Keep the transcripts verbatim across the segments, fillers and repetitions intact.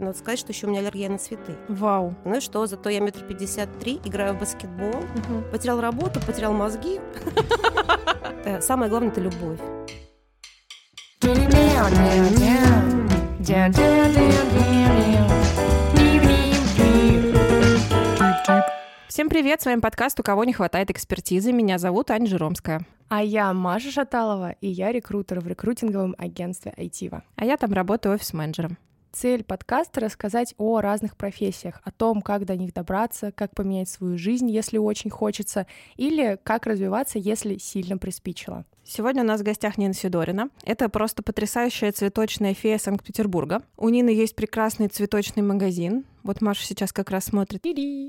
Надо сказать, что еще у меня аллергия на цветы. Вау. Ну и что, зато я метр пятьдесят три, играю в баскетбол, угу. Потерял работу, потерял мозги. Самое главное – это любовь. Всем привет, с вами подкаст «У кого не хватает экспертизы». Меня зовут Аня Жеромская. А я Маша Шаталова, и я рекрутер в рекрутинговом агентстве Айтива. А я там работаю офис-менеджером. Цель подкаста — рассказать о разных профессиях, о том, как до них добраться, как поменять свою жизнь, если очень хочется, или как развиваться, если сильно приспичило. Сегодня у нас в гостях Нина Сидорина. Это просто потрясающая цветочная фея Санкт-Петербурга. У Нины есть прекрасный цветочный магазин. Вот Маша сейчас как раз смотрит.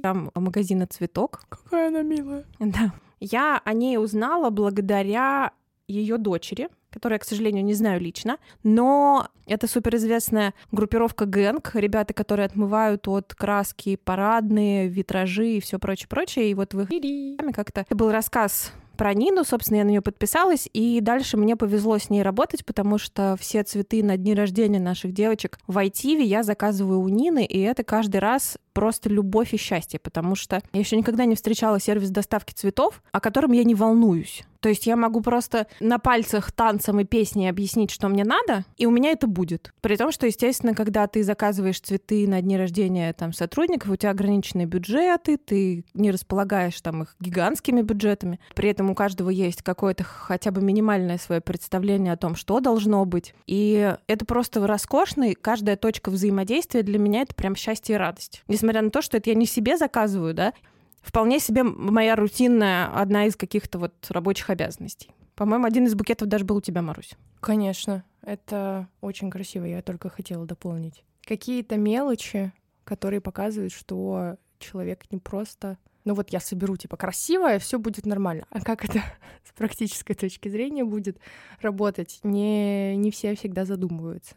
Там магазин «Цветок». Какая она милая. Да. Я о ней узнала благодаря ее дочери, которую я, к сожалению, не знаю лично, но это суперизвестная группировка ГЭНГ, ребята, которые отмывают от краски парадные, витражи и все прочее-прочее, и вот в их как-то... Это был рассказ про Нину, собственно, я на нее подписалась, и дальше мне повезло с ней работать, потому что все цветы на дни рождения наших девочек в Айтиве я заказываю у Нины, и это каждый раз просто любовь и счастье, потому что я еще никогда не встречала сервис доставки цветов, о котором я не волнуюсь. То есть я могу просто на пальцах, танцем и песней объяснить, что мне надо, и у меня это будет. При том, что, естественно, когда ты заказываешь цветы на дни рождения там, сотрудников, у тебя ограниченные бюджеты, ты не располагаешь там, их гигантскими бюджетами. При этом у каждого есть какое-то хотя бы минимальное свое представление о том, что должно быть. И это просто роскошно, и каждая точка взаимодействия для меня — это прям счастье и радость. Несмотря на то, что это я не себе заказываю, да, вполне себе моя рутинная, одна из каких-то вот рабочих обязанностей. По-моему, один из букетов даже был у тебя, Марусь. Конечно, это очень красиво, я только хотела дополнить. Какие-то мелочи, которые показывают, что человек не просто... Ну вот я соберу, типа, красиво, и все будет нормально. А как это с практической точки зрения будет работать? Не, не все всегда задумываются.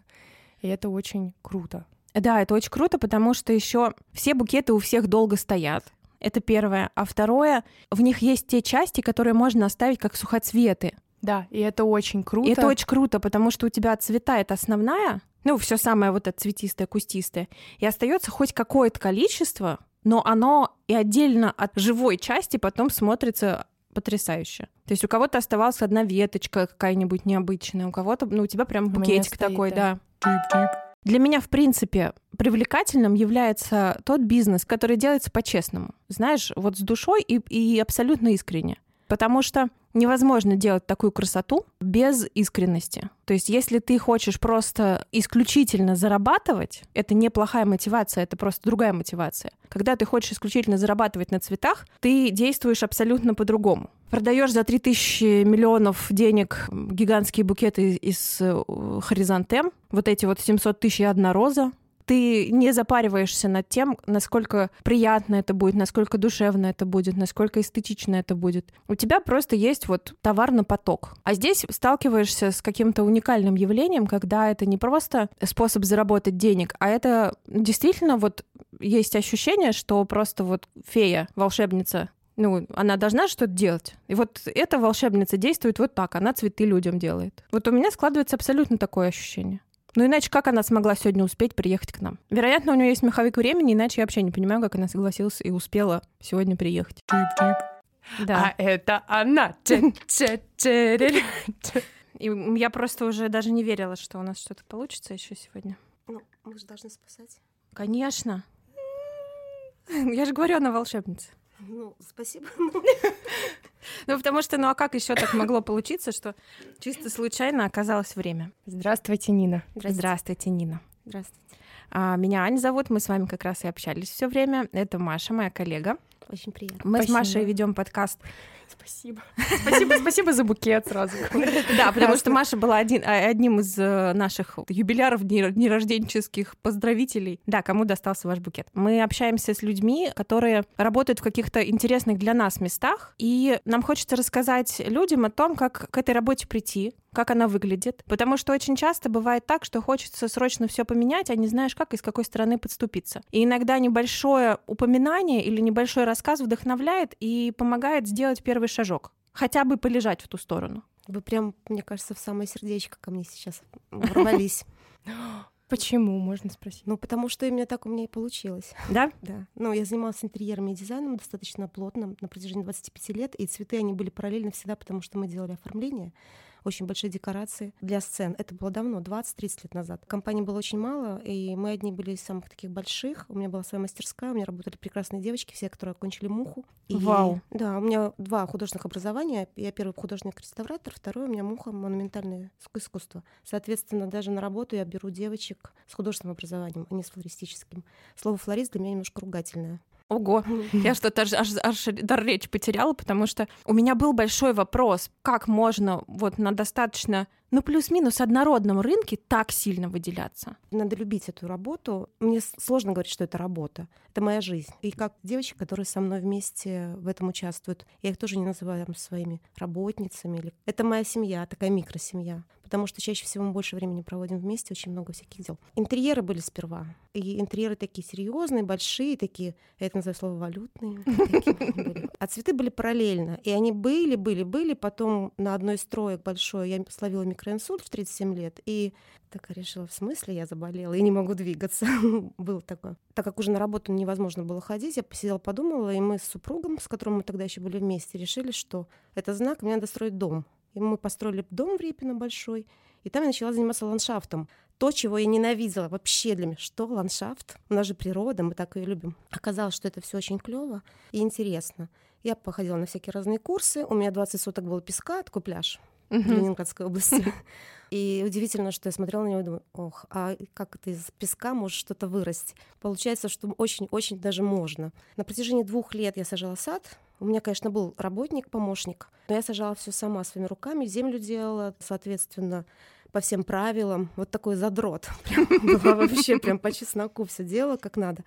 И это очень круто. Да, это очень круто, потому что еще все букеты у всех долго стоят. Это первое. А второе, в них есть те части, которые можно оставить как сухоцветы. Да, и это очень круто. И это очень круто, потому что у тебя цветает основная, ну, все самое вот это цветистое, кустистое, и остается хоть какое-то количество, но оно и отдельно от живой части потом смотрится потрясающе. То есть у кого-то оставалась одна веточка какая-нибудь необычная, у кого-то, ну, у тебя прям букетик стоит, такой, да. да. Для меня, в принципе, привлекательным является тот бизнес, который делается по-честному. Знаешь, вот с душой и, и абсолютно искренне. Потому что невозможно делать такую красоту без искренности. То есть если ты хочешь просто исключительно зарабатывать, это неплохая мотивация, это просто другая мотивация. Когда ты хочешь исключительно зарабатывать на цветах, ты действуешь абсолютно по-другому. Продаешь за три тысячи миллионов денег гигантские букеты из хоризонтем, вот эти вот семьсот тысяч и одна роза. Ты не запариваешься над тем, насколько приятно это будет, насколько душевно это будет, насколько эстетично это будет. У тебя просто есть вот товарный поток. А здесь сталкиваешься с каким-то уникальным явлением, когда это не просто способ заработать денег, а это действительно вот есть ощущение, что просто вот фея, волшебница, ну, она должна что-то делать. И вот эта волшебница действует вот так, она цветы людям делает. Вот у меня складывается абсолютно такое ощущение. Ну иначе как она смогла сегодня успеть приехать к нам? Вероятно, у нее есть маховик времени, иначе я вообще не понимаю, как она согласилась и успела сегодня приехать. Да. А это она! И я просто уже даже не верила, что у нас что-то получится еще сегодня. Ну, мы же должны спасать. Конечно. Я же говорю, она волшебница. Ну, спасибо. Ну, потому что, ну а как еще так могло получиться, что чисто случайно оказалось время? Здравствуйте, Нина. Здравствуйте, Здравствуйте Нина. Здравствуйте. А, меня Аня зовут, мы с вами как раз и общались все время. Это Маша, моя коллега. Очень приятно. Мы спасибо. С Машей ведем подкаст. Спасибо. Спасибо, спасибо за букет сразу. Да, потому что Маша была один, одним из наших юбиляров, днерожденческих поздравителей. Да, кому достался ваш букет. Мы общаемся с людьми, которые работают в каких-то интересных для нас местах, и нам хочется рассказать людям о том, как к этой работе прийти, как она выглядит. Потому что очень часто бывает так, что хочется срочно все поменять, а не знаешь, как и с какой стороны подступиться. И иногда небольшое упоминание или небольшой рассказ вдохновляет и помогает сделать первый шажок. Хотя бы полежать в ту сторону. Вы прям, мне кажется, в самое сердечко ко мне сейчас ворвались. Почему, можно спросить? Ну, потому что именно так у меня и получилось. Да? Да. Ну, я занималась интерьером и дизайном достаточно плотно на протяжении двадцати пяти лет, и цветы, они были параллельно всегда, потому что мы делали оформление, очень большие декорации для сцен. Это было давно, двадцать-тридцать лет назад. Компаний было очень мало, и мы одни были из самых таких больших. У меня была своя мастерская, у меня работали прекрасные девочки, все, которые окончили Муху. И, Вау! Да, у меня два художественных образования. Я первый художник-реставратор, второй у меня Муха, монументальное искусство. Соответственно, даже на работу я беру девочек с художественным образованием, а не с флористическим. Слово «флорист» для меня немножко ругательное. Ого, я что-то аж, аж, аж дар речи потеряла, потому что у меня был большой вопрос, как можно вот на достаточно, ну, плюс-минус однородном рынке так сильно выделяться. Надо любить эту работу. Мне сложно говорить, что это работа. Это моя жизнь. И как девочки, которые со мной вместе в этом участвуют, я их тоже не называю там своими работницами. Это моя семья, такая микросемья. Потому что чаще всего мы больше времени проводим вместе, очень много всяких дел. Интерьеры были сперва. И интерьеры такие серьезные, большие, такие, я это называю слово валютные. А цветы были параллельно. И они были, были, были. Потом на одной из строек большой я словила микроинсульт в тридцать семь лет. И так решила, в смысле я заболела и не могу двигаться. Было такое. Так как уже на работу невозможно было ходить, я посидела, подумала, и мы с супругом, с которым мы тогда еще были вместе, решили, что это знак, мне надо строить дом. И мы построили дом в Репино большой, и там я начала заниматься ландшафтом. То, чего я ненавидела вообще для меня. Что ландшафт? У нас же природа, мы так ее любим. Оказалось, что это все очень клево и интересно. Я походила на всякие разные курсы. У меня двадцать соток было песка, такой пляж uh-huh. в Ленинградской области. И удивительно, что я смотрела на него и думаю, ох, а как это из песка может что-то вырасти? Получается, что очень-очень даже можно. На протяжении двух лет я сажала сад. У меня, конечно, был работник, помощник, но я сажала все сама своими руками, землю делала, соответственно, по всем правилам. Вот такой задрот. Прям была вообще прям по чесноку, все делала как надо.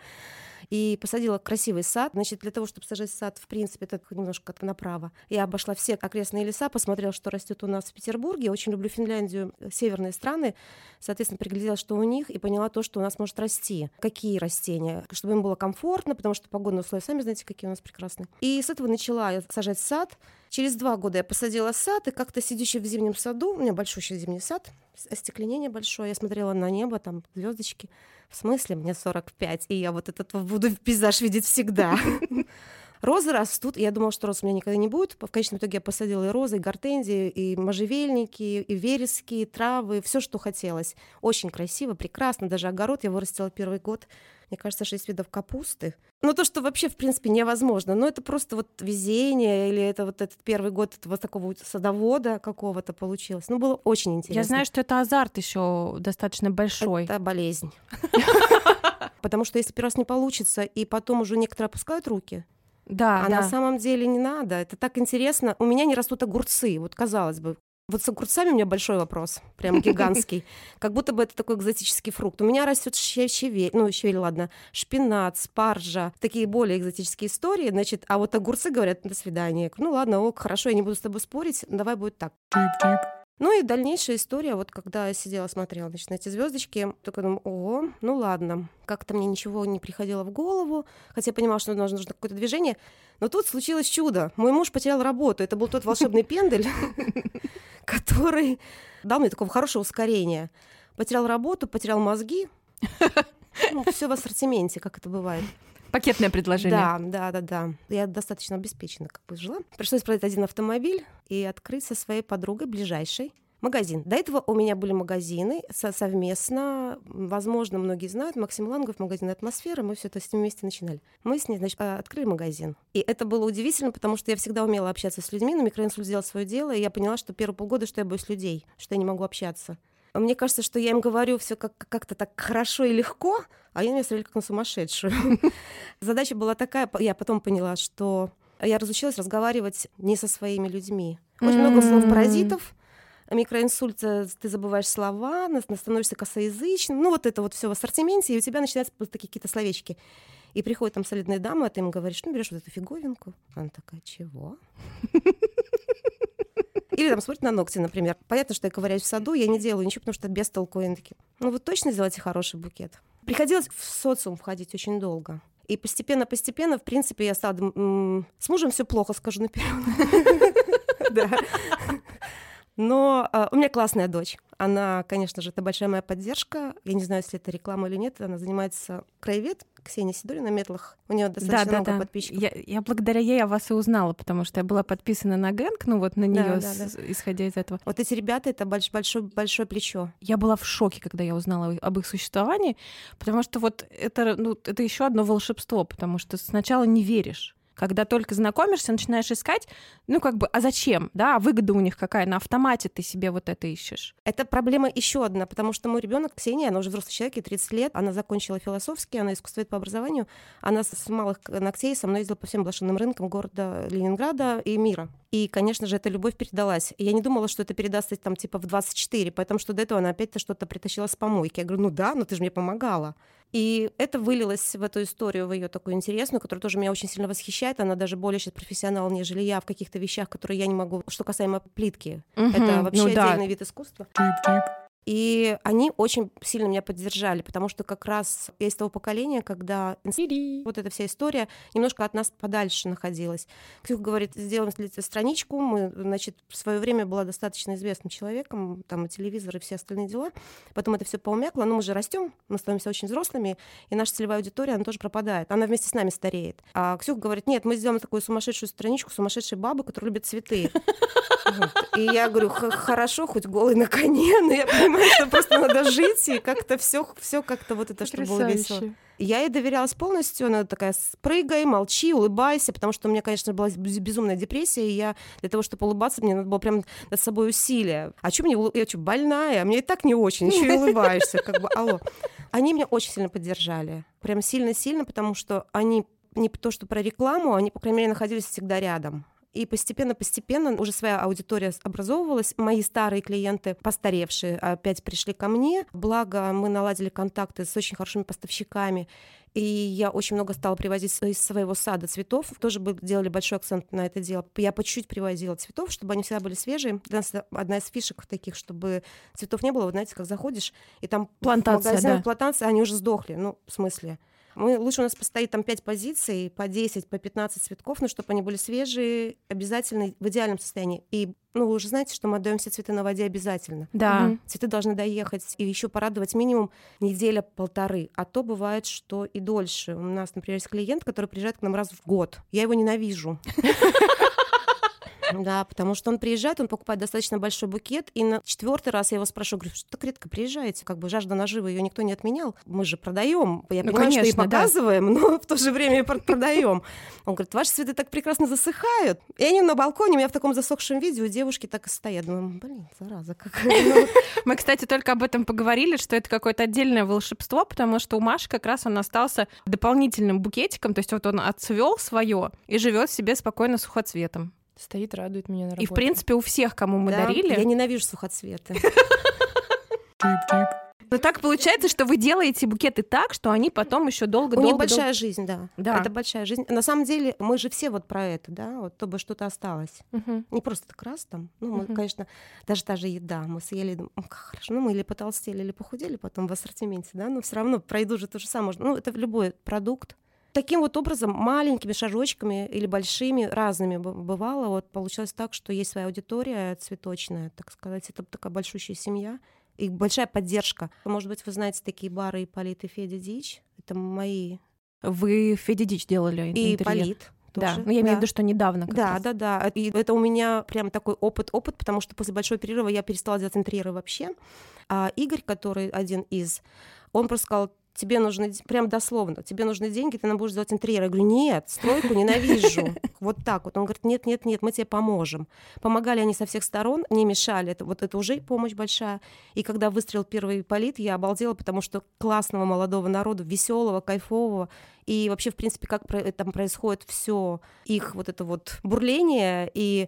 И посадила красивый сад. Значит, для того, чтобы сажать сад, в принципе, это немножко направо. Я обошла все окрестные леса, посмотрела, что растет у нас в Петербурге. Очень люблю Финляндию, северные страны. Соответственно, пригляделась, что у них, и поняла то, что у нас может расти. Какие растения, чтобы им было комфортно, потому что погодные условия, сами знаете, какие у нас прекрасные. И с этого начала я сажать сад. Через два года я посадила сад, и как-то сидящий в зимнем саду, у меня большущий зимний сад, остекленение большое, я смотрела на небо, там звездочки. В смысле, мне сорок пять, и я вот этот буду пейзаж видеть всегда. Розы растут, я думала, что роз у меня никогда не будет. В конечном итоге я посадила и розы, и гортензии, и можжевельники, и верески, и травы, все, что хотелось. Очень красиво, прекрасно, даже огород я вырастила первый год. Мне кажется, шесть видов капусты. Ну, то, что вообще, в принципе, невозможно. Но это просто вот везение, или это вот этот первый год этого такого садовода какого-то получилось. Ну, было очень интересно. Я знаю, что это азарт еще достаточно большой. Это болезнь. Потому что если первый раз не получится, и потом уже некоторые опускают руки... Да, а да. на самом деле не надо. Это так интересно. У меня не растут огурцы, вот казалось бы. Вот с огурцами у меня большой вопрос, прям гигантский. Как будто бы это такой экзотический фрукт. У меня растет щавель, ну, щавель, ладно, шпинат, спаржа, такие более экзотические истории. Значит, а вот огурцы говорят, до свидания. Ну ладно, ок, хорошо, я не буду с тобой спорить, давай будет так. Ну и дальнейшая история, вот когда я сидела, смотрела, значит, на эти звездочки, только думаю, ого, ну ладно, как-то мне ничего не приходило в голову, хотя я понимала, что нужно, нужно какое-то движение, но тут случилось чудо, мой муж потерял работу, это был тот волшебный пендель, который дал мне такого хорошего ускорения, потерял работу, потерял мозги, все в ассортименте, как это бывает. Пакетное предложение. Да, да, да, да. Я достаточно обеспечена, как бы жила. Пришлось продать один автомобиль и открыть со своей подругой ближайший магазин. До этого у меня были магазины со- совместно. Возможно, многие знают. Максим Лангов, магазин «Атмосфера». Мы все это с ним вместе начинали. Мы с ней, значит, открыли магазин. И это было удивительно, потому что я всегда умела общаться с людьми, но микроинсульт сделал свое дело, и я поняла, что первые полгода, что я боюсь людей, что я не могу общаться. Мне кажется, что я им говорю все как- как-то так хорошо и легко, а они меня смотрели как на сумасшедшую. Задача была такая, я потом поняла, что я разучилась разговаривать не со своими людьми. Очень много слов-паразитов, микроинсульт, ты забываешь слова, становишься косоязычным, ну вот это вот все в ассортименте, и у тебя начинаются такие какие-то словечки. И приходят там солидные дамы, а ты им говоришь, ну берешь вот эту фиговинку. Она такая, чего? Или там смотрят на ногти, например. Понятно, что я ковыряюсь в саду, я не делаю ничего, потому что без толку. Я такие, ну вот точно сделайте хороший букет. Приходилось в социум входить очень долго. И постепенно-постепенно, в принципе, я стала... М- с мужем все плохо, скажу наперед. Но у меня классная дочь. Она, конечно же, это большая моя поддержка. Я не знаю, если это реклама или нет. Она занимается краевед Ксения Сидорина, Метлах. У нее достаточно да, да, много да. подписчиков. Я, я благодаря ей о вас и узнала, потому что я была подписана на ГЭНГ, ну вот на нее, да, да, да. исходя из этого. Вот эти ребята — это больш, большое, большое плечо. Я была в шоке, когда я узнала об их существовании, потому что вот это, ну, это еще одно волшебство, потому что сначала не веришь. Когда только знакомишься, начинаешь искать, ну как бы, а зачем, да, а выгода у них какая, на автомате ты себе вот это ищешь. Это проблема еще одна, потому что мой ребенок Ксения, она уже взрослый человек, ей тридцать лет, она закончила философский, она искусствовед по образованию, она с малых ногтей со мной ездила по всем блошиным рынкам города Ленинграда и мира. И, конечно же, эта любовь передалась. Я не думала, что это передастся там типа в двадцать четыре, потому что до этого она опять-то что-то притащила с помойки. Я говорю, ну да, но ты же мне помогала. И это вылилось в эту историю, в ее такую интересную, которая тоже меня очень сильно восхищает. Она даже более сейчас профессионал, нежели я в каких-то вещах, которые я не могу. Что касаемо плитки, угу, это вообще ну, да. отдельный вид искусства. И они очень сильно меня поддержали, потому что как раз я из того поколения, когда вот эта вся история немножко от нас подальше находилась. Ксюха говорит, сделаем страничку. Мы, значит, в свое время была достаточно известным человеком, там и телевизор, и все остальные дела. Потом это все поумякло. Но мы же растем, мы становимся очень взрослыми, и наша целевая аудитория, она тоже пропадает. Она вместе с нами стареет. А Ксюха говорит, нет, мы сделаем такую сумасшедшую страничку сумасшедшей бабы, которая любит цветы. И я говорю, хорошо, хоть голый на коне, но я понимаю, что просто надо жить, и как-то все, все как-то вот это, чтобы было весело. Я ей доверялась полностью, она такая, прыгай, молчи, улыбайся, потому что у меня, конечно, была безумная депрессия, и я для того, чтобы улыбаться, мне надо было прям над собой усилие. А что мне, я что, больная? А мне и так не очень, еще и улыбаешься, как бы, алло. Они меня очень сильно поддержали, прям сильно-сильно, потому что они не то, что про рекламу, они, по крайней мере, находились всегда рядом. И постепенно-постепенно уже своя аудитория образовывалась. Мои старые клиенты, постаревшие, опять пришли ко мне. Благо, мы наладили контакты с очень хорошими поставщиками. И я очень много стала привозить из своего сада цветов. Тоже делали большой акцент на это дело. Я по чуть-чуть привозила цветов, чтобы они всегда были свежие. Для нас одна из фишек таких, чтобы цветов не было. Вы знаете, как заходишь, и там плантация, магазин, да. плантация, они уже сдохли. Ну, в смысле... Мы, лучше у нас постоит там пять позиций, по десять, по пятнадцать цветков, но чтобы они были свежие, обязательно, в идеальном состоянии. И, ну, вы уже знаете, что мы отдаем все цветы на воде обязательно. Да. Угу. Цветы должны доехать и еще порадовать минимум неделя-полторы. А то бывает, что и дольше. У нас, например, есть клиент, который приезжает к нам раз в год. Я его ненавижу. Да, потому что он приезжает, он покупает достаточно большой букет, и на четвертый раз я его спрошу, говорю, что так редко приезжаете, как бы жажда наживы, ее никто не отменял, мы же продаем, я ну, понимаю, конечно, что и показываем, да. но в то же время и продаем. Он говорит, ваши цветы так прекрасно засыхают, и они на балконе, у меня в таком засохшем виде, у девушки так и стоят, думаю, блин, зараза какая. Мы, кстати, только об этом поговорили, что это какое-то отдельное волшебство, потому что у Маши как раз он остался дополнительным букетиком, то есть вот он отцвел свое и живет себе спокойно сухоцветом. Стоит, радует меня на работе. И, в принципе, у всех, кому мы да, дарили... Я ненавижу сухоцветы. Но так получается, что вы делаете букеты так, что они потом еще долго-долго... У них большая жизнь, да. Это большая жизнь. На самом деле, мы же все вот про это, да, вот, чтобы что-то осталось. Не просто так раз там. Ну, мы, конечно, даже та же еда. Мы съели, хорошо, ну, мы или потолстели, или похудели потом в ассортименте, да, но все равно пройду же то же самое. Ну, это любой продукт. Таким вот образом, маленькими шажочками или большими, разными бывало, вот получилось так, что есть своя аудитория цветочная, так сказать, это такая большущая семья и большая поддержка. Может быть, вы знаете такие бары Ипполит и Федя Дич, это мои... Вы Федя Дич делали интерьер. И Ипполит. Тоже. Да, ну я имею да. в виду, что недавно как да, раз. Да, да, да. И это у меня прям такой опыт-опыт, потому что после большого перерыва я перестала делать интерьеры вообще. А Игорь, который один из, он просто сказал, тебе нужны, прям дословно, тебе нужны деньги, ты нам будешь делать интерьер. Я говорю, нет, стройку ненавижу. Вот так вот. Он говорит, нет, нет, нет, мы тебе поможем. Помогали они со всех сторон, не мешали. Это, вот это уже помощь большая. И когда выстрелил первый Ипполит, я обалдела, потому что классного молодого народа, веселого, кайфового. И вообще, в принципе, как там происходит все их вот это вот бурление и...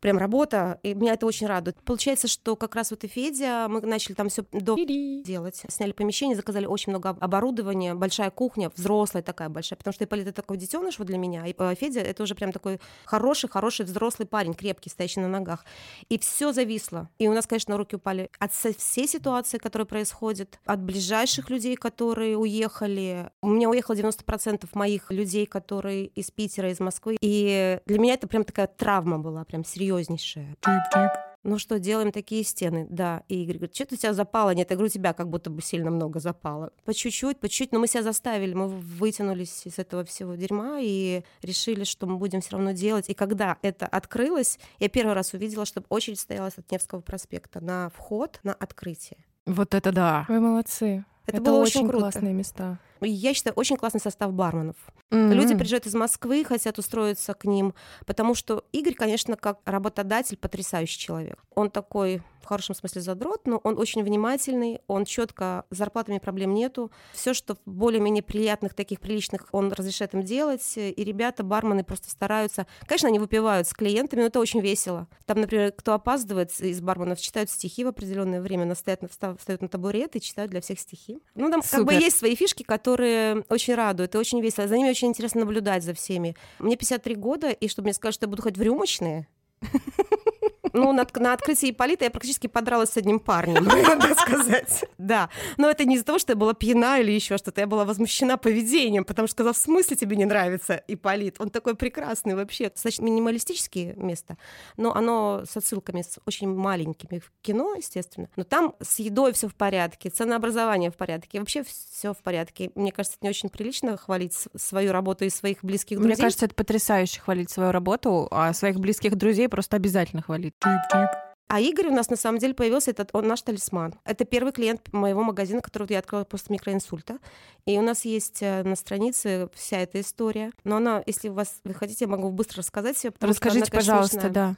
Прям работа, и меня это очень радует. Получается, что как раз вот и Федя, мы начали там все до делать. Сняли помещение, заказали очень много оборудования, большая кухня, взрослая такая большая, потому что Ипполит — это такой детеныш вот для меня, и Федя — это уже прям такой хороший-хороший взрослый парень, крепкий, стоящий на ногах. И все зависло. И у нас, конечно, руки упали от всей ситуации, которая происходит, от ближайших людей, которые уехали. У меня уехало девяносто процентов моих людей, которые из Питера, из Москвы. И для меня это прям такая травма была, прям серьезная. ну что, делаем такие стены, да. И Игорь говорит, что-то у тебя запало нет. Я говорю, у тебя как будто бы сильно много запало. По чуть-чуть, по чуть-чуть, но мы себя заставили, мы вытянулись из этого всего дерьма и решили, что мы будем все равно делать. И когда это открылось, я первый раз увидела, что очередь стоялась от Невского проспекта на вход, на открытие. Вот это да! Вы молодцы! Это, это было очень, очень круто. Классные места. Я считаю, очень классный состав барменов. Mm-hmm. Люди приезжают из Москвы, хотят устроиться к ним, потому что Игорь, конечно, как работодатель потрясающий человек. Он такой, в хорошем смысле, задрот, но он очень внимательный, он четко, с зарплатами проблем нету. Все, что более-менее приятных, таких приличных, он разрешает им делать. И ребята, бармены просто стараются. Конечно, они выпивают с клиентами, но это очень весело. Там, например, кто опаздывает из барменов, читают стихи в определенное время, на, стоят, встают на табурет и читают для всех стихи. Ну, там Супер. Как бы есть свои фишки, которые которые очень радуют, и очень весело. За ними очень интересно наблюдать, за всеми. Мне пятьдесят три года, и чтобы мне сказали, что я буду хоть в рюмочные... Ну, на, на открытии Ипполита я практически подралась с одним парнем, надо сказать. Да, но это не из-за того, что я была пьяна или еще что-то. Я была возмущена поведением, потому что сказала, в смысле тебе не нравится Ипполит? Он такой прекрасный вообще. Значит, минималистические места, но оно с отсылками, с очень маленькими в кино, естественно. Но там с едой все в порядке, ценообразование в порядке, вообще все в порядке. Мне кажется, это не очень прилично хвалить свою работу и своих близких друзей. Мне кажется, это потрясающе хвалить свою работу, а своих близких друзей просто обязательно хвалить. А Игорь у нас на самом деле появился, этот, он наш талисман. Это первый клиент моего магазина, который я открыла после микроинсульта. И у нас есть на странице вся эта история. Но она, если вас, вы хотите, я могу быстро рассказать себе. Расскажите, что она, конечно, пожалуйста, смешная. Да.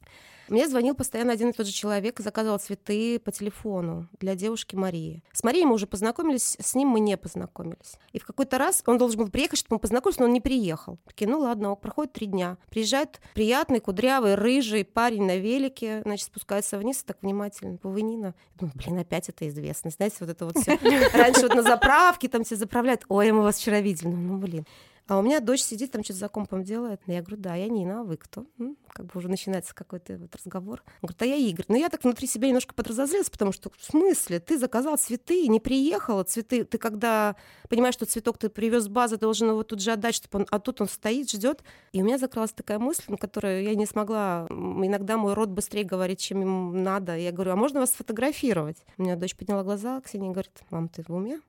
Мне звонил постоянно один и тот же человек, заказывал цветы по телефону для девушки Марии. С Марией мы уже познакомились, с ним мы не познакомились. И в какой-то раз он должен был приехать, чтобы мы познакомились, но он не приехал. Такие, ну ладно, проходит три дня. Приезжает приятный, кудрявый, рыжий парень на велике, значит, спускается вниз, так внимательно, вы, Нина. Думаю, блин, опять это известно. Знаете, вот это вот все. Раньше вот на заправке там все заправляют. Ой, мы вас вчера видели. Ну, блин. А у меня дочь сидит, там что-то за компом делает. Я говорю, да, я Нина, а вы кто? Ну, как бы уже начинается какой-то вот разговор. Он говорит, а я Игорь. Но я так внутри себя немножко подразозлилась, потому что, в смысле, ты заказал цветы, не приехала, цветы. Ты когда понимаешь, что цветок ты привез с базы, должен его тут же отдать, чтобы он... а тут он стоит, ждет. И у меня закралась такая мысль, на которую я не смогла. Иногда мой рот быстрее говорит, чем ему надо. Я говорю, а можно вас сфотографировать? У меня дочь подняла глаза, Ксения говорит, мам, ты в уме?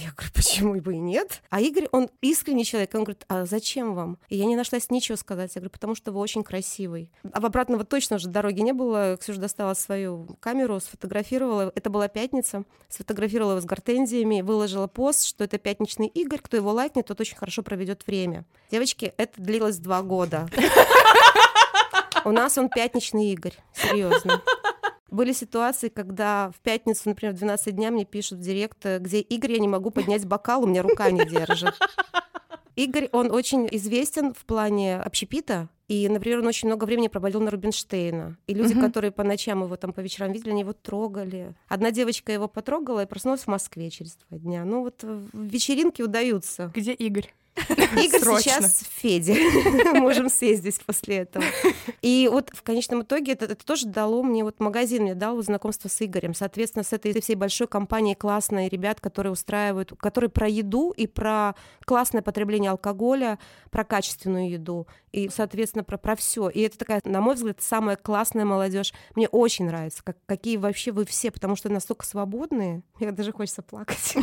Я говорю, почему бы и нет? А Игорь, он искренний человек, он говорит, а зачем вам? И я не нашлась ничего сказать. Я говорю, потому что вы очень красивый. А в обратного точно же дороги не было. Ксюша достала свою камеру, сфотографировала. Это была пятница. Сфотографировала его с гортензиями, выложила пост, что это пятничный Игорь. Кто его лайкнет, тот очень хорошо проведет время. Девочки, это длилось два года. У нас он пятничный Игорь, серьезно. Были ситуации, когда в пятницу, например, в двенадцать дня мне пишут в директ, где Игорь, я не могу поднять бокал, у меня рука не держит. Игорь, он очень известен в плане общепита. И, например, он очень много времени проводил на Рубинштейна. И люди, uh-huh. которые по ночам его там по вечерам видели, они его трогали. Одна девочка его потрогала и проснулась в Москве через два дня. Ну вот вечеринки удаются. Где Игорь? Игорь сейчас в Феде. Можем съездить после этого. И вот в конечном итоге это, это тоже дало мне, вот магазин мне дал знакомство с Игорем. Соответственно, с этой всей большой компанией классные ребят, которые устраивают, которые про еду и про классное потребление алкоголя, про качественную еду. И, соответственно, про, про все. И это такая, на мой взгляд, самая классная молодежь. Мне очень нравится, как, какие вообще вы все, потому что настолько свободные. Мне даже хочется плакать.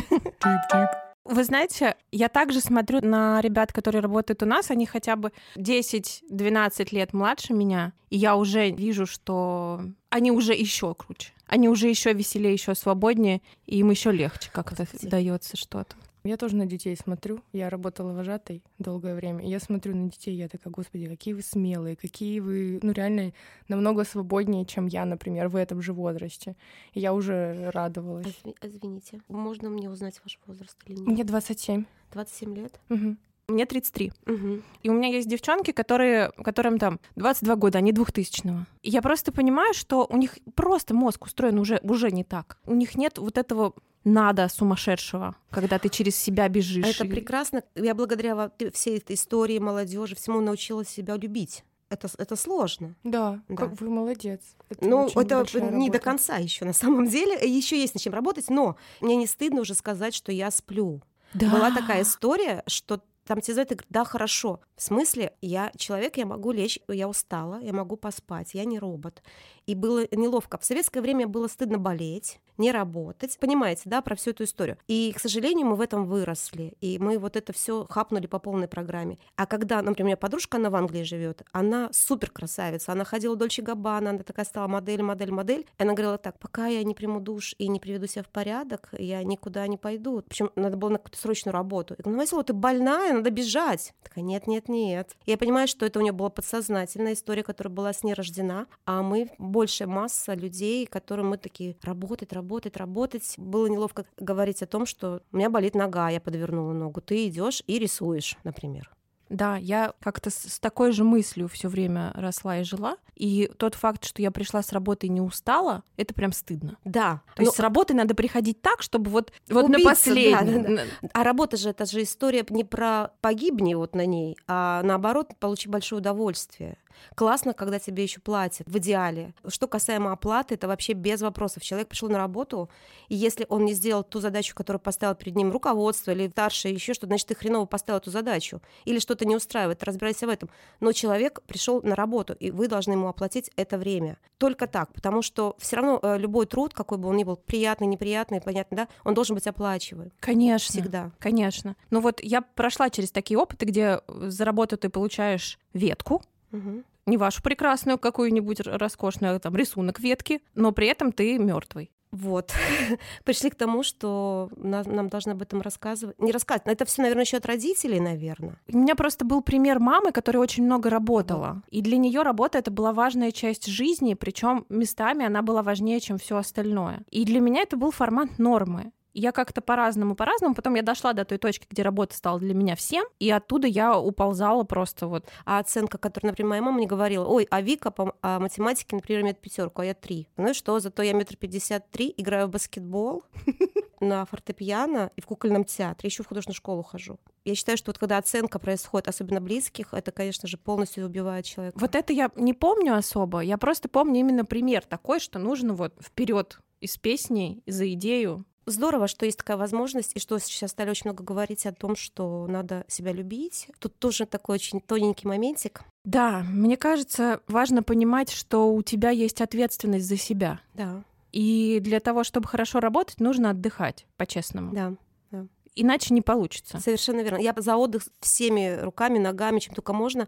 Вы знаете, я также смотрю на ребят, которые работают у нас, они хотя бы десять-двенадцать лет младше меня, и я уже вижу, что они уже еще круче, они уже еще веселее, еще свободнее, и им еще легче как-то дается что-то. Я тоже на детей смотрю. Я работала вожатой долгое время. И я смотрю на детей, я такая, господи, какие вы смелые, какие вы, ну, реально намного свободнее, чем я, например, в этом же возрасте. И я уже радовалась. Извините, можно мне узнать ваш возраст или нет? Мне двадцать семь. двадцать семь лет? Угу. Мне тридцать три. Угу. И у меня есть девчонки, которые, которым там двадцать два года, они двухтысячного. И я просто понимаю, что у них просто мозг устроен уже, уже не так. У них нет вот этого... надо сумасшедшего, когда ты через себя бежишь. Это и... прекрасно. Я благодаря всей этой истории молодежи всему научилась себя любить. Это, это сложно. Да, да. Вы молодец. Это ну, это не работа. До конца еще на самом деле. Еще есть над чем работать, но мне не стыдно уже сказать, что я сплю. Да. Была такая история, что Там тебе звонят и говорят: да, хорошо. В смысле, я человек, я могу лечь, я устала, я могу поспать, я не робот. И было неловко. В советское время было стыдно болеть, не работать. Понимаете, да, про всю эту историю. И, к сожалению, мы в этом выросли. И мы вот это все хапнули по полной программе. А когда, например, у меня подружка, она в Англии живет, она супер красавица. Она ходила в Дольче и Габбана, она такая стала модель, модель, модель. И она говорила так: пока я не приму душ и не приведу себя в порядок, я никуда не пойду. Причем надо было на какую-то срочную работу. Я говорю: ну, Васила, ты больная, надо бежать. Я такая: нет, нет, нет. Я понимаю, что это у нее была подсознательная история, которая была с ней рождена. А мы, большая масса людей, которым мы такие: работать, работать, работать. Было неловко говорить о том, что у меня болит нога, я подвернула ногу. Ты идешь и рисуешь, например. Да, я как-то с такой же мыслью все время росла и жила. И тот факт, что я пришла с работы и не устала, это прям стыдно. Да. То есть с работы надо приходить так, чтобы вот, вот убиться, на последнее. Да, да, да. А работа же, это же история не про погибни вот на ней, а наоборот, получи большое удовольствие. Классно, когда тебе еще платят, в идеале. Что касаемо оплаты, это вообще без вопросов. Человек пришел на работу, и если он не сделал ту задачу, которую поставил перед ним руководство или старшее, еще что-то, значит, ты хреново поставил эту задачу. Или что-то не устраивает, разбирайся в этом. Но человек пришел на работу, и вы должны ему оплатить это время. Только так, потому что все равно любой труд, какой бы он ни был, приятный, неприятный, понятно, да, он должен быть оплачиваем. Конечно. Всегда. Конечно. Ну вот я прошла через такие опыты, где за работу ты получаешь ветку, угу. Не вашу прекрасную какую-нибудь роскошную, там, рисунок ветки, но при этом ты мертвый. Вот. Пришли к тому, что нам, нам должны об этом рассказывать. Не рассказывать, но это все, наверное, еще от родителей, наверное. У меня просто был пример мамы, которая очень много работала. Да. И для нее работа — это была важная часть жизни, причем местами она была важнее, чем все остальное. И для меня это был формат нормы. Я как-то по-разному, по-разному. Потом я дошла до той точки, где работа стала для меня всем, и оттуда я уползала просто вот. А оценка, которую, например, моя мама мне говорила: ой, а Вика по математике, например, имеет пятерку, а я три. Ну и что, зато я метр пятьдесят три, играю в баскетбол, на фортепиано и в кукольном театре, еще в художественную школу хожу. Я считаю, что вот когда оценка происходит, особенно близких, это, конечно же, полностью убивает человека. Вот это я не помню особо, я просто помню именно пример такой, что нужно вот вперед из песни, за идею. Здорово, что есть такая возможность, и что сейчас стали очень много говорить о том, что надо себя любить. Тут тоже такой очень тоненький моментик. Да, мне кажется, важно понимать, что у тебя есть ответственность за себя. Да. И для того, чтобы хорошо работать, нужно отдыхать, по-честному. Да. Иначе не получится. Совершенно верно. Я за отдых всеми руками, ногами, чем только можно.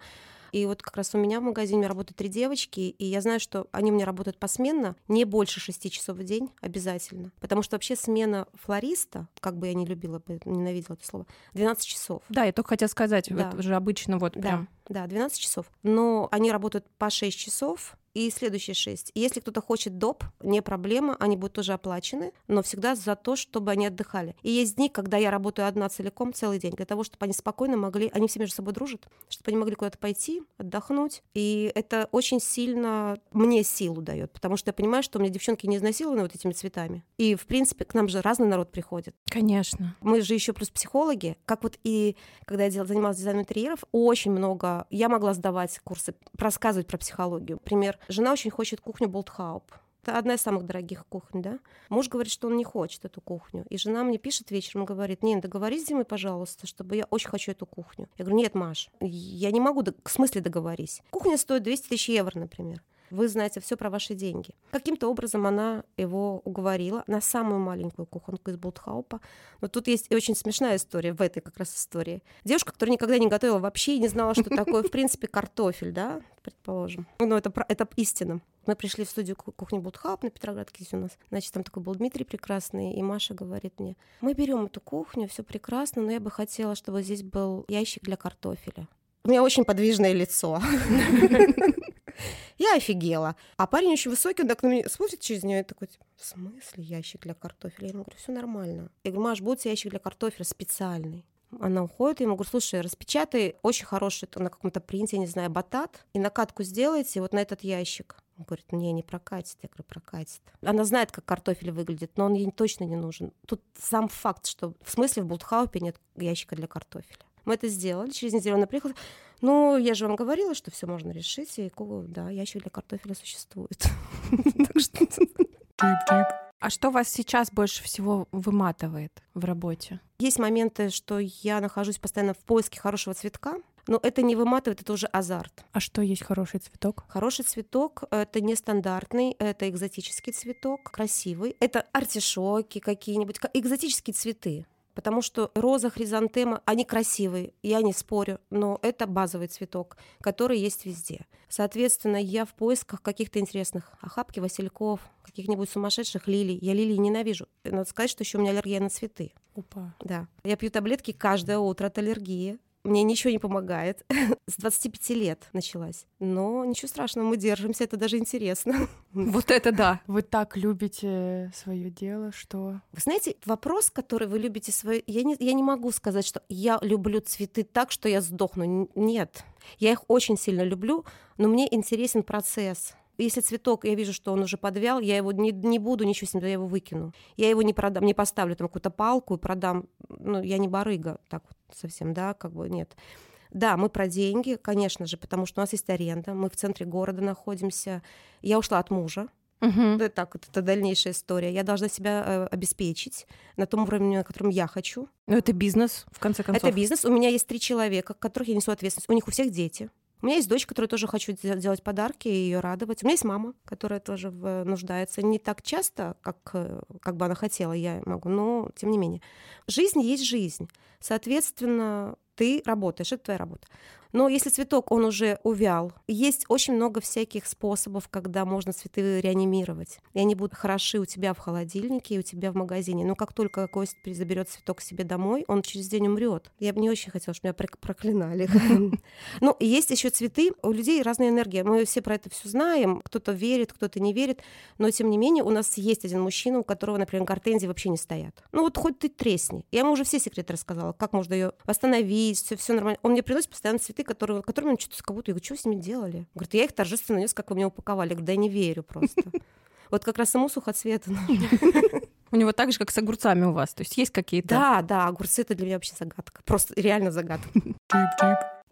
И вот как раз у меня в магазине работают три девочки, и я знаю, что они у меня работают посменно, не больше шести часов в день обязательно. Потому что вообще смена флориста, как бы я не любила, ненавидела это слово, двенадцать часов. Да, я только хотела сказать, да. Это же обычно вот прям... Да, да, двенадцать часов. Но они работают по шесть часов, и следующие шесть. И если кто-то хочет доп, не проблема, они будут тоже оплачены, но всегда за то, чтобы они отдыхали. И есть дни, когда я работаю одна целиком целый день, для того, чтобы они спокойно могли, они все между собой дружат, чтобы они могли куда-то пойти, отдохнуть. И это очень сильно мне силу дает, потому что я понимаю, что у меня девчонки не изнасилованы вот этими цветами. И, в принципе, к нам же разный народ приходит. Конечно. Мы же еще плюс психологи. Как вот и когда я делала, занималась дизайном интерьеров, очень много, я могла сдавать курсы, рассказывать про психологию. Например, жена очень хочет кухню Болтхауп. Это одна из самых дорогих кухонь, да? Муж говорит, что он не хочет эту кухню. И жена мне пишет вечером и говорит: Нин, договорись с Димой, пожалуйста, чтобы я очень хочу эту кухню. Я говорю: нет, Маш, я не могу, в смысле договорись? Кухня стоит двести тысяч евро, например. Вы знаете все про ваши деньги. Каким-то образом она его уговорила на самую маленькую кухонку из Болтхаупа. Но тут есть и очень смешная история в этой как раз истории. Девушка, которая никогда не готовила вообще и не знала, что такое, в принципе, картофель, да, предположим. Ну, это, это истина. Мы пришли в студию кухни Болтхауп на Петроградке здесь у нас. Значит, там такой был Дмитрий прекрасный, и Маша говорит мне: мы берем эту кухню, все прекрасно, но я бы хотела, чтобы здесь был ящик для картофеля. У меня очень подвижное лицо. Я офигела. А парень очень высокий, он так на меня смотрит через нее и такой: в смысле ящик для картофеля? Я ему говорю: все нормально. Я говорю: Маш, будет ящик для картофеля специальный. Она уходит, я ему говорю: слушай, распечатай очень хороший на каком-то принте, не знаю, батат, и накатку сделайте вот на этот ящик. Он говорит: не, не прокатит. Я говорю: прокатит. Она знает, как картофель выглядит, но он ей точно не нужен. Тут сам факт, что в смысле в Болтхаупе нет ящика для картофеля. Мы это сделали, через неделю она приехала. Ну, я же вам говорила, что все можно решить, и да, ящик для картофеля существует. А что вас сейчас больше всего выматывает в работе? Есть моменты, что я нахожусь постоянно в поиске хорошего цветка, но это не выматывает, это уже азарт. А что есть хороший цветок? Хороший цветок — это нестандартный, это экзотический цветок, красивый. Это артишоки какие-нибудь, экзотические цветы. Потому что роза, хризантема, они красивые, я не спорю, но это базовый цветок, который есть везде. Соответственно, я в поисках каких-то интересных охапки, васильков, каких-нибудь сумасшедших лилий. Я лилии ненавижу. Надо сказать, что еще у меня аллергия на цветы. Опа. Да. Я пью таблетки каждое утро от аллергии. Мне ничего не помогает. С двадцати пяти лет началась. Но ничего страшного, мы держимся, это даже интересно. Вот это да! Вы так любите свое дело, что... Вы знаете, вопрос, который вы любите свое... Я не, я не могу сказать, что я люблю цветы так, что я сдохну. Нет. Я их очень сильно люблю, но мне интересен процесс. Если цветок, я вижу, что он уже подвял, я его не, не буду, ничего с ним, я его выкину. Я его не продам, не поставлю там какую-то палку и продам. Ну, я не барыга, так вот совсем, да, как бы нет. Да, мы про деньги, конечно же, потому что у нас есть аренда, мы в центре города находимся. Я ушла от мужа. Угу. Да, так, это дальнейшая история. Я должна себя э, обеспечить на том уровне, на котором я хочу. Но это бизнес, в конце концов. Это бизнес. У меня есть три человека, которых я несу ответственность. У них у всех дети. У меня есть дочь, которая тоже хочу делать подарки и ее радовать. У меня есть мама, которая тоже нуждается. Не так часто, как, как бы она хотела, я могу, но тем не менее. Жизнь есть жизнь. Соответственно, ты работаешь, это твоя работа. Но если цветок, он уже увял, есть очень много всяких способов, когда можно цветы реанимировать. И они будут хороши у тебя в холодильнике и у тебя в магазине. Но как только гость заберет цветок себе домой, он через день умрет. Я бы не очень хотела, чтобы меня проклинали. Ну, есть еще цветы. У людей разная энергия. Мы все про это все знаем. Кто-то верит, кто-то не верит. Но, тем не менее, у нас есть один мужчина, у которого, например, гортензии вообще не стоят. Ну, вот хоть ты тресни. Я ему уже все секреты рассказала. Как можно ее восстановить, все нормально. Он мне приносит постоянно цветы, которые, которыми он что-то как будто... Я говорю, что с ними делали? Говорит, я их торжественно нес, как вы меня упаковали. Я говорю, да я не верю просто. Вот как раз ему сухоцветы. У него так же, как с огурцами у вас. То есть есть какие-то... Да, да, огурцы — это для меня вообще загадка. Просто реально загадка.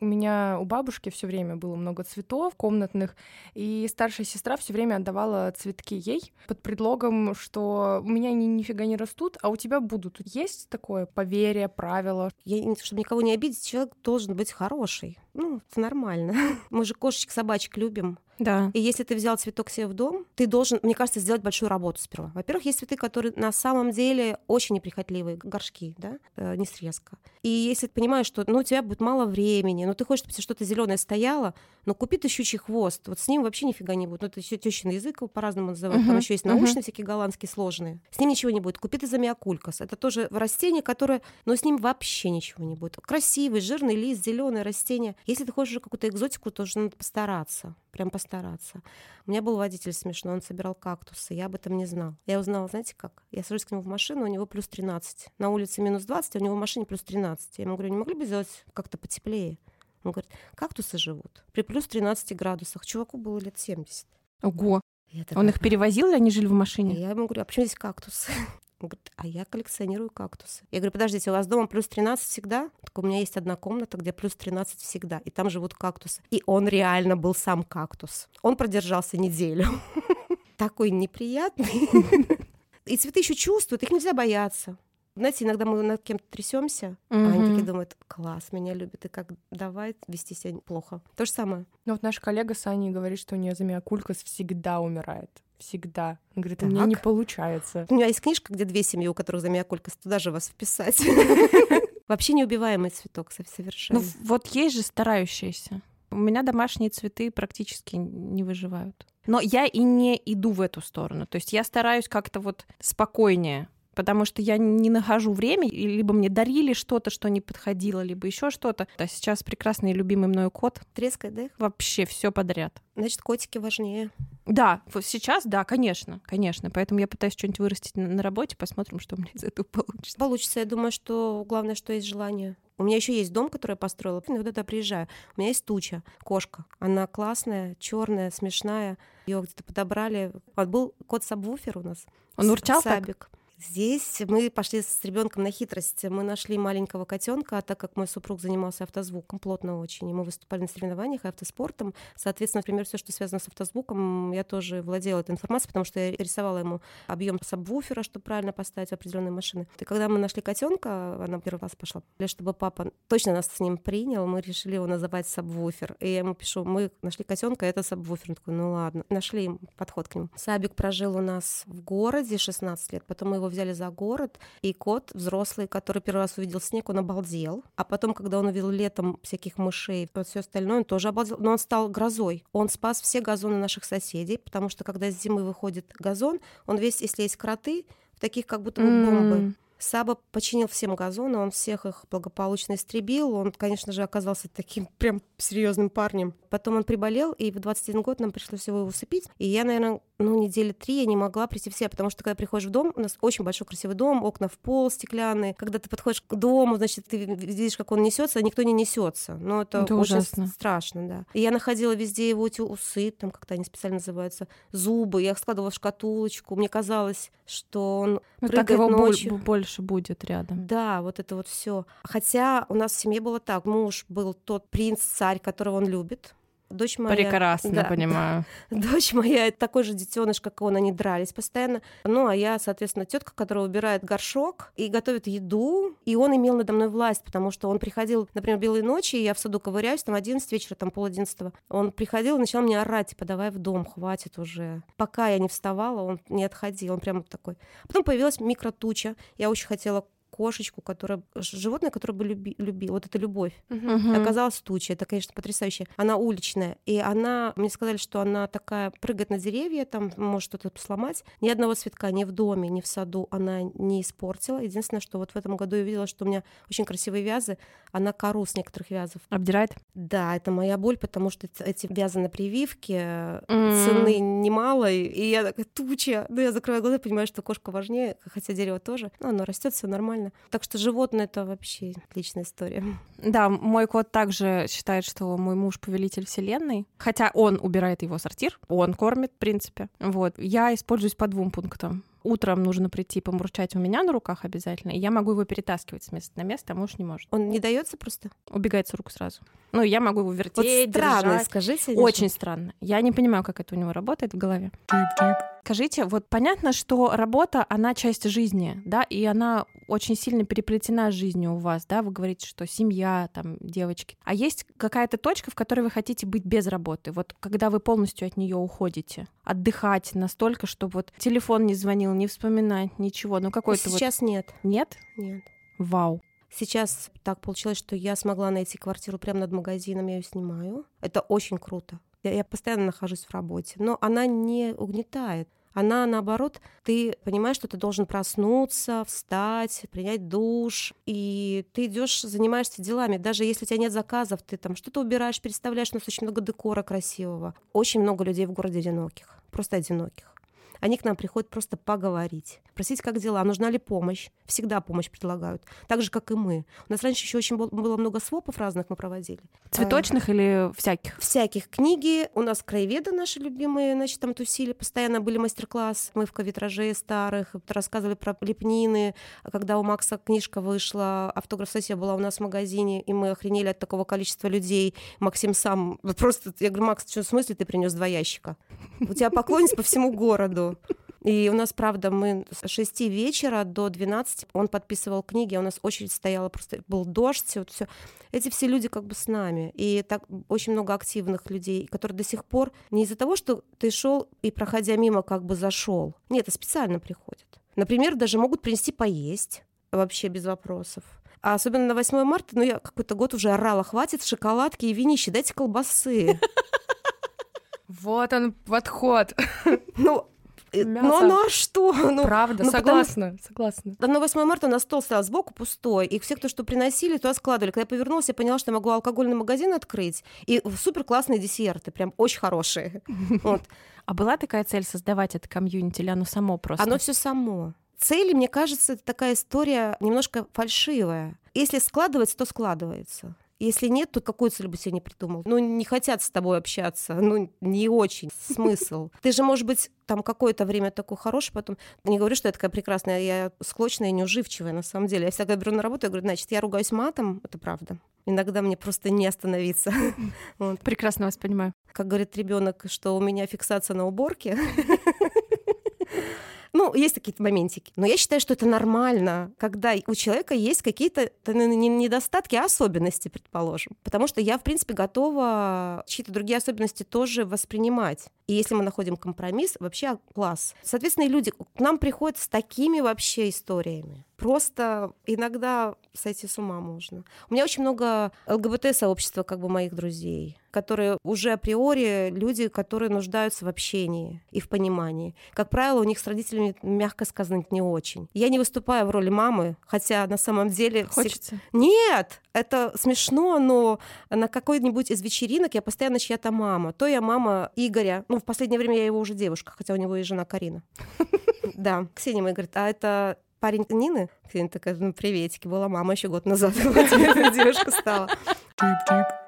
У меня у бабушки все время было много цветов комнатных, и старшая сестра все время отдавала цветки ей под предлогом, что у меня они нифига не растут, а у тебя будут. Есть такое поверье, правило? Я, чтобы никого не обидеть, человек должен быть хороший. Ну, это нормально. Мы же кошечек, собачек любим. Да. И если ты взял цветок себе в дом, ты должен, мне кажется, сделать большую работу сперва. Во-первых, есть цветы, которые на самом деле очень неприхотливые, горшки, да, э, не срезка. И если ты понимаешь, что ну, у тебя будет мало времени, ну ты хочешь, чтобы что-то зеленое стояло, но купи ты щучий хвост, вот с ним вообще нифига не будет. Ну, это еще тёщиный язык, его по-разному называют, uh-huh. там еще есть научные uh-huh. всякие голландские сложные. С ним ничего не будет. Купи ты замиокулькас. Это тоже растение, которое, но с ним вообще ничего не будет. Красивый, жирный лист, зеленое растение. Если ты хочешь какую-то экзотику, то уже надо постараться. Прям постараться. У меня был водитель смешной, он собирал кактусы, я об этом не знала. Я узнала, знаете как? Я сажусь к нему в машину, у него плюс тринадцать. На улице минус двадцать, а у него в машине плюс тринадцать. Я ему говорю, не могли бы сделать как-то потеплее? Он говорит, кактусы живут при плюс тринадцати градусах. Чуваку было лет семьдесят. Ого! Такая... Он их перевозил, или они жили в машине? Я ему говорю, а почему здесь кактусы? Он говорит, а я коллекционирую кактусы. Я говорю, подождите, у вас дома плюс тринадцать всегда? Так у меня есть одна комната, где плюс тринадцать всегда, и там живут кактусы. И он реально был сам кактус. Он продержался неделю. Такой неприятный. И цветы еще чувствуют, их нельзя бояться. Знаете, иногда мы над кем-то трясемся, mm-hmm. а они такие думают, класс, меня любят, и как давай вести себя плохо. То же самое. Ну вот наша коллега с Аней говорит, что у нее замиокулькас всегда умирает. Всегда. Он говорит, так. У меня не получается. У меня есть книжка, где две семьи, у которых замиокулькас, туда же вас вписать. Вообще неубиваемый цветок совершенно. Ну вот есть же старающиеся. У меня домашние цветы практически не выживают. Но я и не иду в эту сторону. То есть я стараюсь как-то вот спокойнее, потому что я не нахожу время, и либо мне дарили что-то, что не подходило, либо еще что-то. А сейчас прекрасный и любимый мною кот. Трескает, да? Вообще все подряд. Значит, котики важнее. Да, сейчас, да, конечно, конечно. Поэтому я пытаюсь что-нибудь вырастить на работе, посмотрим, что у меня из этого получится. Получится, я думаю, что главное, что есть желание. У меня еще есть дом, который я построила. Иногда туда приезжаю. У меня есть Туча, кошка. Она классная, черная, смешная. Ее где-то подобрали. Вот был кот-сабвуфер у нас. Он урчал так? Сабик. Здесь мы пошли с ребенком на хитрость. Мы нашли маленького котенка, а так как мой супруг занимался автозвуком плотно очень, и мы выступали на соревнованиях и автоспортом, соответственно, например, все, что связано с автозвуком, я тоже владела этой информацией, потому что я рисовала ему объем сабвуфера, чтобы правильно поставить в определенные машины. И когда мы нашли котенка, она первый раз пошла, чтобы папа точно нас с ним принял, мы решили его называть сабвуфер. И я ему пишу: мы нашли котенка, это сабвуфер. Он такой: ну ладно, нашли подход к нему. Сабик прожил у нас в городе шестнадцать лет, потом мы его взяли за город, и кот взрослый, который первый раз увидел снег, он обалдел. А потом, когда он увидел летом всяких мышей, вот все остальное, он тоже обалдел. Но он стал грозой. Он спас все газоны наших соседей, потому что, когда с зимы выходит газон, он весь, если есть кроты, в таких как будто бы бомбы. Mm. Саба починил всем газоны, он всех их благополучно истребил. Он, конечно же, оказался таким прям серьезным парнем. Потом он приболел, и в двадцать один год нам пришлось его усыпить. И я, наверное, ну, недели три я не могла прийти в себя, потому что, когда приходишь в дом, у нас очень большой красивый дом, окна в пол стеклянные. Когда ты подходишь к дому, значит, ты видишь, как он несется, а никто не несется. Но это, это очень ужасно. Страшно, да. И я находила везде его эти усы, там как-то они специально называются, зубы. Я их складывала в шкатулочку. Мне казалось, что он вот прыгает так его ночью. Боль, боль. Будет рядом. Да, вот это вот все. Хотя у нас в семье было так. Муж был тот принц-царь, которого он любит. Дочь моя... Прекрасно, да, понимаю. Да. Дочь моя — это такой же детеныш, как он, они дрались постоянно. Ну, а я, соответственно, тетка, которая убирает горшок и готовит еду, и он имел надо мной власть, потому что он приходил, например, в белые ночи, и я в саду ковыряюсь, там одиннадцать вечера, там пол одиннадцатого. Он приходил и начал мне орать, типа, давай в дом, хватит уже. Пока я не вставала, он не отходил, он прям такой. Потом появилась микротуча, я очень хотела кошечку, которая, животное, которое бы люби, любила. Вот это любовь. Uh-huh. Оказалась туча. Это, конечно, потрясающе. Она уличная. И она... Мне сказали, что она такая... Прыгает на деревья, там может что-то сломать. Ни одного цветка ни в доме, ни в саду она не испортила. Единственное, что вот в этом году я видела, что у меня очень красивые вязы. Она кору с некоторых вязов обдирает? Да, это моя боль, потому что эти вязы на прививке mm. цены немало. И я такая: туча! Ну, я закрываю глаза, понимаю, что кошка важнее, хотя дерево тоже. Но оно растет, все нормально. Так что животное — это вообще отличная история. Да, мой кот также считает, что мой муж повелитель вселенной. Хотя он убирает его сортир, он кормит, в принципе. Вот. Я используюсь по двум пунктам. Утром нужно прийти помурчать у меня на руках обязательно, и я могу его перетаскивать с места на место, а муж не может. Он не дается просто? Убегает с рук сразу. Ну, я могу его вертеть, вот странно, держать. Скажи, очень странно. Я не понимаю, как это у него работает в голове. Скажите, вот понятно, что работа, она часть жизни, да, и она очень сильно переплетена с жизнью у вас, да, вы говорите, что семья, там, девочки. А есть какая-то точка, в которой вы хотите быть без работы, вот когда вы полностью от нее уходите, отдыхать настолько, чтобы вот телефон не звонил, не вспоминать ничего, ну какой-то вот... Сейчас нет. Нет? Нет. Вау. Сейчас так получилось, что я смогла найти квартиру прямо над магазином, я ее снимаю. Это очень круто. Я, я постоянно нахожусь в работе, но она не угнетает. Она, наоборот, ты понимаешь, что ты должен проснуться, встать, принять душ, и ты идешь, занимаешься делами. Даже если у тебя нет заказов, ты там что-то убираешь, переставляешь. У нас очень много декора красивого. Очень много людей в городе одиноких, просто одиноких. Они к нам приходят просто поговорить, просить, как дела, нужна ли помощь. Всегда помощь предлагают, так же, как и мы. У нас раньше еще очень было много свопов разных мы проводили. Цветочных а, или всяких? Всяких. Книги. У нас краеведы наши любимые, значит, там тусили. Постоянно были мастер-классы, мывка витражей старых, рассказывали про лепнины. Когда у Макса книжка вышла, автограф сессия была у нас в магазине, и мы охренели от такого количества людей. Максим сам просто... Я говорю: Макс, что, в смысле ты принес два ящика? У тебя поклонницы по всему городу. И у нас, правда, мы с шести вечера до двенадцати он подписывал книги, а у нас очередь стояла, просто был дождь, вот все. Эти все люди как бы с нами. И так очень много активных людей, которые до сих пор не из-за того, что ты шел и, проходя мимо, как бы зашел. Нет, а специально приходят. Например, даже могут принести поесть вообще без вопросов. А особенно на восьмое марта, ну, я какой-то год уже орала: хватит шоколадки и винище, дайте колбасы. Вот он, подход. Ну, Мясо. Но, но что? Ну, правда, ну, согласна, потому... согласна. Но восьмое марта у нас стол стоял сбоку пустой, и все, кто что приносили, туда складывали. Когда я повернулась, я поняла, что я могу алкогольный магазин открыть, и супер классные десерты, прям очень хорошие. А была такая цель создавать это комьюнити, или оно само просто? Оно все само. Цели, мне кажется, это такая история немножко фальшивая. Если складывается, то складывается. Если нет, то какую цель бы себе не придумал? Ну, не хотят с тобой общаться, ну, не очень. Смысл. Ты же, может быть, там какое-то время такой хороший, потом... Не говорю, что я такая прекрасная, я склочная и неуживчивая, на самом деле. Я всегда беру на работу, я говорю, значит, я ругаюсь матом, это правда. Иногда мне просто не остановиться. Вот. Прекрасно вас понимаю. Как говорит ребенок, что у меня фиксация на уборке. Ну, есть какие-то моментики. Но я считаю, что это нормально, когда у человека есть какие-то недостатки, особенности, предположим. Потому что я, в принципе, готова чьи-то другие особенности тоже воспринимать. И если мы находим компромисс, вообще класс. Соответственно, и люди к нам приходят с такими вообще историями. Просто иногда сойти с ума можно. У меня очень много ЛГБТ-сообщества, как бы моих друзей, которые уже априори люди, которые нуждаются в общении и в понимании. Как правило, у них с родителями, мягко сказано, не очень. Я не выступаю в роли мамы, хотя на самом деле... Хочется? Нет! Это смешно, но на какой-нибудь из вечеринок я постоянно чья-то мама. То я мама Игоря. Ну, в последнее время я его уже девушка, хотя у него и жена Карина. Да. Ксения моя говорит, а это... парень Нины, Ксения такая, ну, приветики, была мама еще год назад, девушка стала.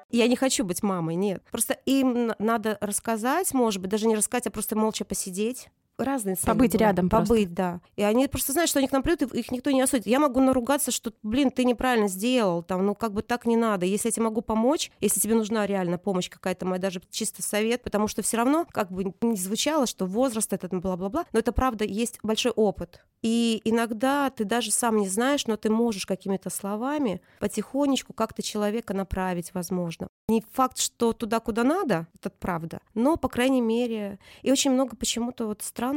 Я не хочу быть мамой, нет. Просто им надо рассказать, может быть, даже не рассказать, а просто молча посидеть. Разные цели. Побыть были. Рядом Побыть, просто. Да. И они просто знают, что они к нам придут, и их никто не осудит. Я могу наругаться, что, блин, ты неправильно сделал, там, ну как бы так не надо. Если я тебе могу помочь, если тебе нужна реально помощь какая-то моя, даже чисто совет, потому что все равно, как бы не звучало, что возраст этот, бла-бла-бла, но это правда, есть большой опыт. И иногда ты даже сам не знаешь, но ты можешь какими-то словами потихонечку как-то человека направить, возможно. Не факт, что туда, куда надо, это правда, но, по крайней мере, и очень много почему-то вот стран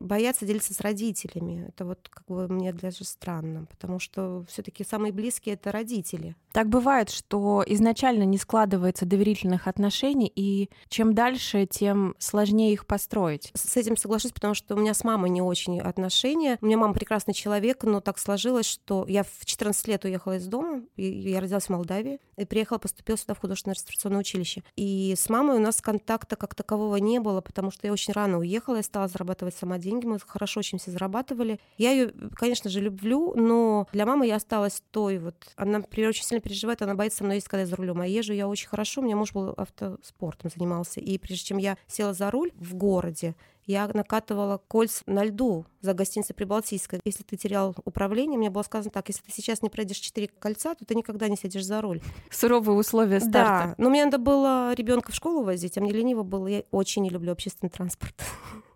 боятся делиться с родителями. Это вот как бы мне даже странно, потому что все-таки самые близкие — это родители. Так бывает, что изначально не складывается доверительных отношений, и чем дальше, тем сложнее их построить. С этим соглашусь, потому что у меня с мамой не очень отношения. У меня мама прекрасный человек, но так сложилось, что я в четырнадцать лет уехала из дома, и я родилась в Молдавии, и приехала, поступила сюда в художественно-реставрационное училище. И с мамой у нас контакта как такового не было, потому что я очень рано уехала, я стала зарабатывать сама деньги, мы хорошо очень все зарабатывали. Я ее, конечно же, люблю, но для мамы я осталась той вот. Она очень сильно переживает, она боится со мной ездить, когда я за рулем. А езжу я очень хорошо, у меня муж был автоспортом, занимался. И прежде чем я села за руль в городе, я накатывала кольца на льду за гостиницей Прибалтийской. Если ты терял управление, мне было сказано так, если ты сейчас не пройдешь четыре кольца, то ты никогда не сядешь за руль. Суровые условия старта. Да, но мне надо было ребенка в школу возить, а мне лениво было. Я очень не люблю общественный транспорт.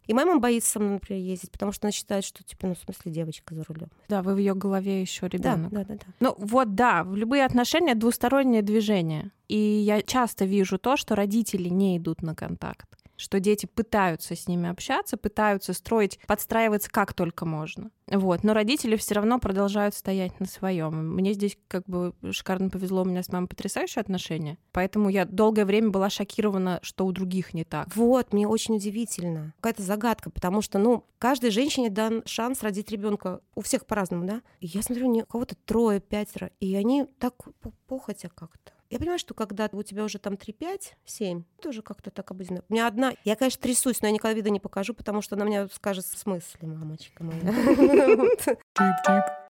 И моя мама боится со мной, например, ездить, потому что она считает, что, типа, ну, в смысле, девочка за рулем. Да, вы в ее голове еще ребенок. Да, да, да, да. Ну, вот да, в любые отношения двустороннее движение. И я часто вижу то, что родители не идут на контакт, что дети пытаются с ними общаться, пытаются строить, подстраиваться как только можно. Вот. Но родители все равно продолжают стоять на своем. Мне здесь как бы шикарно повезло, у меня с мамой потрясающие отношения, поэтому я долгое время была шокирована, что у других не так. Вот, мне очень удивительно. Какая-то загадка, потому что, ну, каждой женщине дан шанс родить ребенка. У всех по-разному, да? И я смотрю, у кого-то трое, пятеро, и они так похотя как-то. Я понимаю, что когда у тебя уже там три, пять, семь, тоже как-то так обыденно. У меня одна... Я, конечно, трясусь, но я никогда вида не покажу, потому что она мне скажет, в смысле, мамочка моя.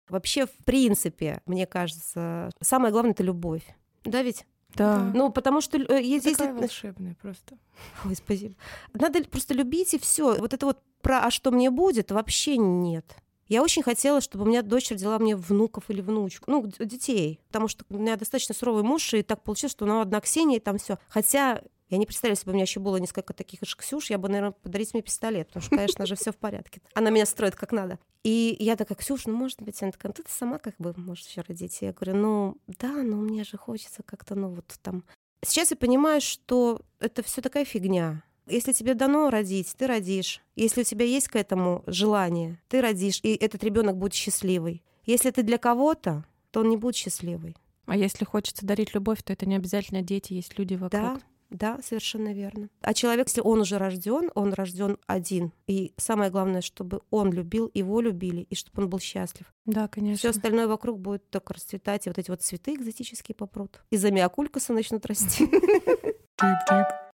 Вообще, в принципе, мне кажется, самое главное — это любовь. Да ведь? Да. Ну, потому что... Такая волшебная просто. Ой, спасибо. Надо просто любить, и все. Вот это вот про «а что мне будет» вообще нет. Я очень хотела, чтобы у меня дочь родила мне внуков или внучку, ну, детей, потому что у меня достаточно суровый муж, и так получилось, что у нас одна Ксения, и там все. Хотя я не представляю, если бы у меня еще было несколько таких же Ксюш, я бы, наверное, подарила мне пистолет, потому что, конечно же, все в порядке. Она меня строит как надо. И я такая, Ксюш, ну, может быть, она такая, ты сама как бы можешь еще родить. Я говорю, ну, да, но мне же хочется как-то, ну, вот там. Сейчас я понимаю, что это все такая фигня. Если тебе дано родить, ты родишь. Если у тебя есть к этому желание, ты родишь, и этот ребенок будет счастливый. Если ты для кого-то, то он не будет счастливый. А если хочется дарить любовь, то это не обязательно дети, есть люди вокруг. Да, да, совершенно верно. А человек, если он уже рожден, он рожден один. И самое главное, чтобы он любил, его любили, и чтобы он был счастлив. Да, конечно. Все остальное вокруг будет только расцветать, и вот эти вот цветы экзотические попрут. И замиокулькасы начнут расти.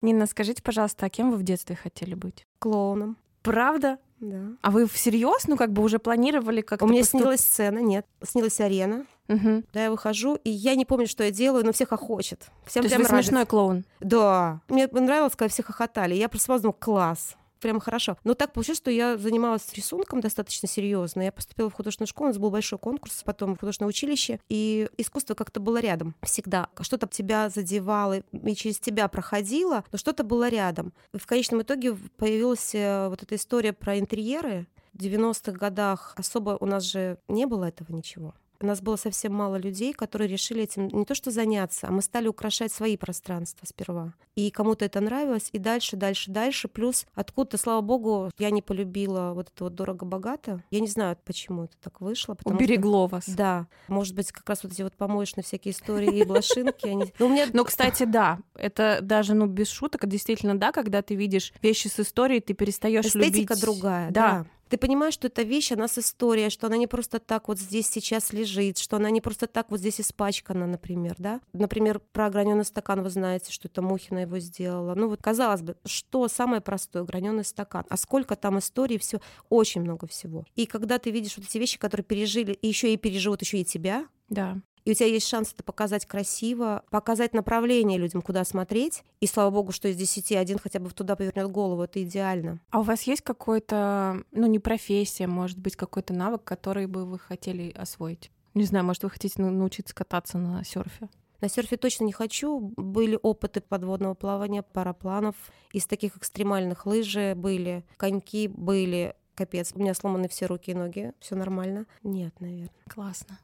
Нина, скажите, пожалуйста, а кем вы в детстве хотели быть? Клоуном. Правда? Да. А вы всерьез, ну как бы уже планировали как-то... У меня поступ... снилась сцена, нет. Снилась арена. Угу. Да, я выхожу, и я не помню, что я делаю, но всех хохочет. Всем прям нравится. То есть вы смешной клоун? Да. Мне понравилось, когда все хохотали. Я просто сразу думала, класс. Прямо хорошо. Но так получилось, что я занималась рисунком достаточно серьезно. Я поступила в художественную школу, у нас был большой конкурс, потом в художественное училище, и искусство как-то было рядом всегда. Что-то тебя задевало и через тебя проходило, но что-то было рядом. В конечном итоге появилась вот эта история про интерьеры. В девяностых годах особо у нас же не было этого ничего. У нас было совсем мало людей, которые решили этим не то что заняться, а мы стали украшать свои пространства сперва. И кому-то это нравилось, и дальше, дальше, дальше. Плюс откуда-то, слава богу, я не полюбила вот это вот дорого-богато. Я не знаю, почему это так вышло. Уберегло что... вас. Да. Может быть, как раз вот эти вот помоечные всякие истории и блошинки. Ну, кстати, да. Это даже, ну, без шуток, действительно, да, когда ты видишь вещи с историей, ты перестаешь любить. Эстетика другая, да. Ты понимаешь, что эта вещь, она с историей, что она не просто так вот здесь сейчас лежит, что она не просто так вот здесь испачкана, например, да? Например, про огранённый стакан вы знаете, что это Мухина его сделала. Ну вот, казалось бы, что самое простое — огранённый стакан. А сколько там историй, все, очень много всего. И когда ты видишь вот эти вещи, которые пережили, и еще и переживут еще и тебя, да. И у тебя есть шанс это показать красиво, показать направление людям, куда смотреть. И слава богу, что из десяти один хотя бы туда повернет голову, это идеально. А у вас есть какой-то, ну не профессия, может быть, какой-то навык, который бы вы хотели освоить? Не знаю, может, вы хотите научиться кататься на серфе? На серфе точно не хочу. Были опыты подводного плавания, парапланов. Из таких экстремальных лыжи были, коньки были. Капец, у меня сломаны все руки и ноги. Все нормально? Нет, наверное. Классно.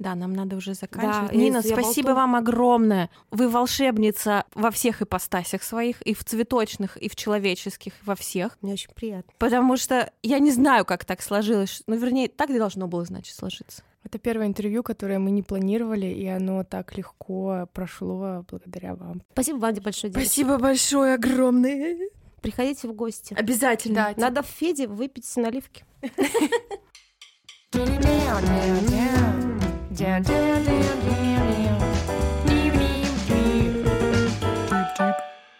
Да, нам надо уже заканчивать. Да, Нина, спасибо болту. Вам огромное. Вы волшебница во всех ипостасях своих, и в цветочных, и в человеческих, во всех. Мне очень приятно. Потому что я не знаю, как так сложилось. Ну, вернее, так и должно было, значит, сложиться. Это первое интервью, которое мы не планировали, и оно так легко прошло благодаря вам. Спасибо вам большое. Девочка. Спасибо большое, огромное. Приходите в гости. Обязательно. Да, надо в Феде выпить наливки. Yeah, yeah.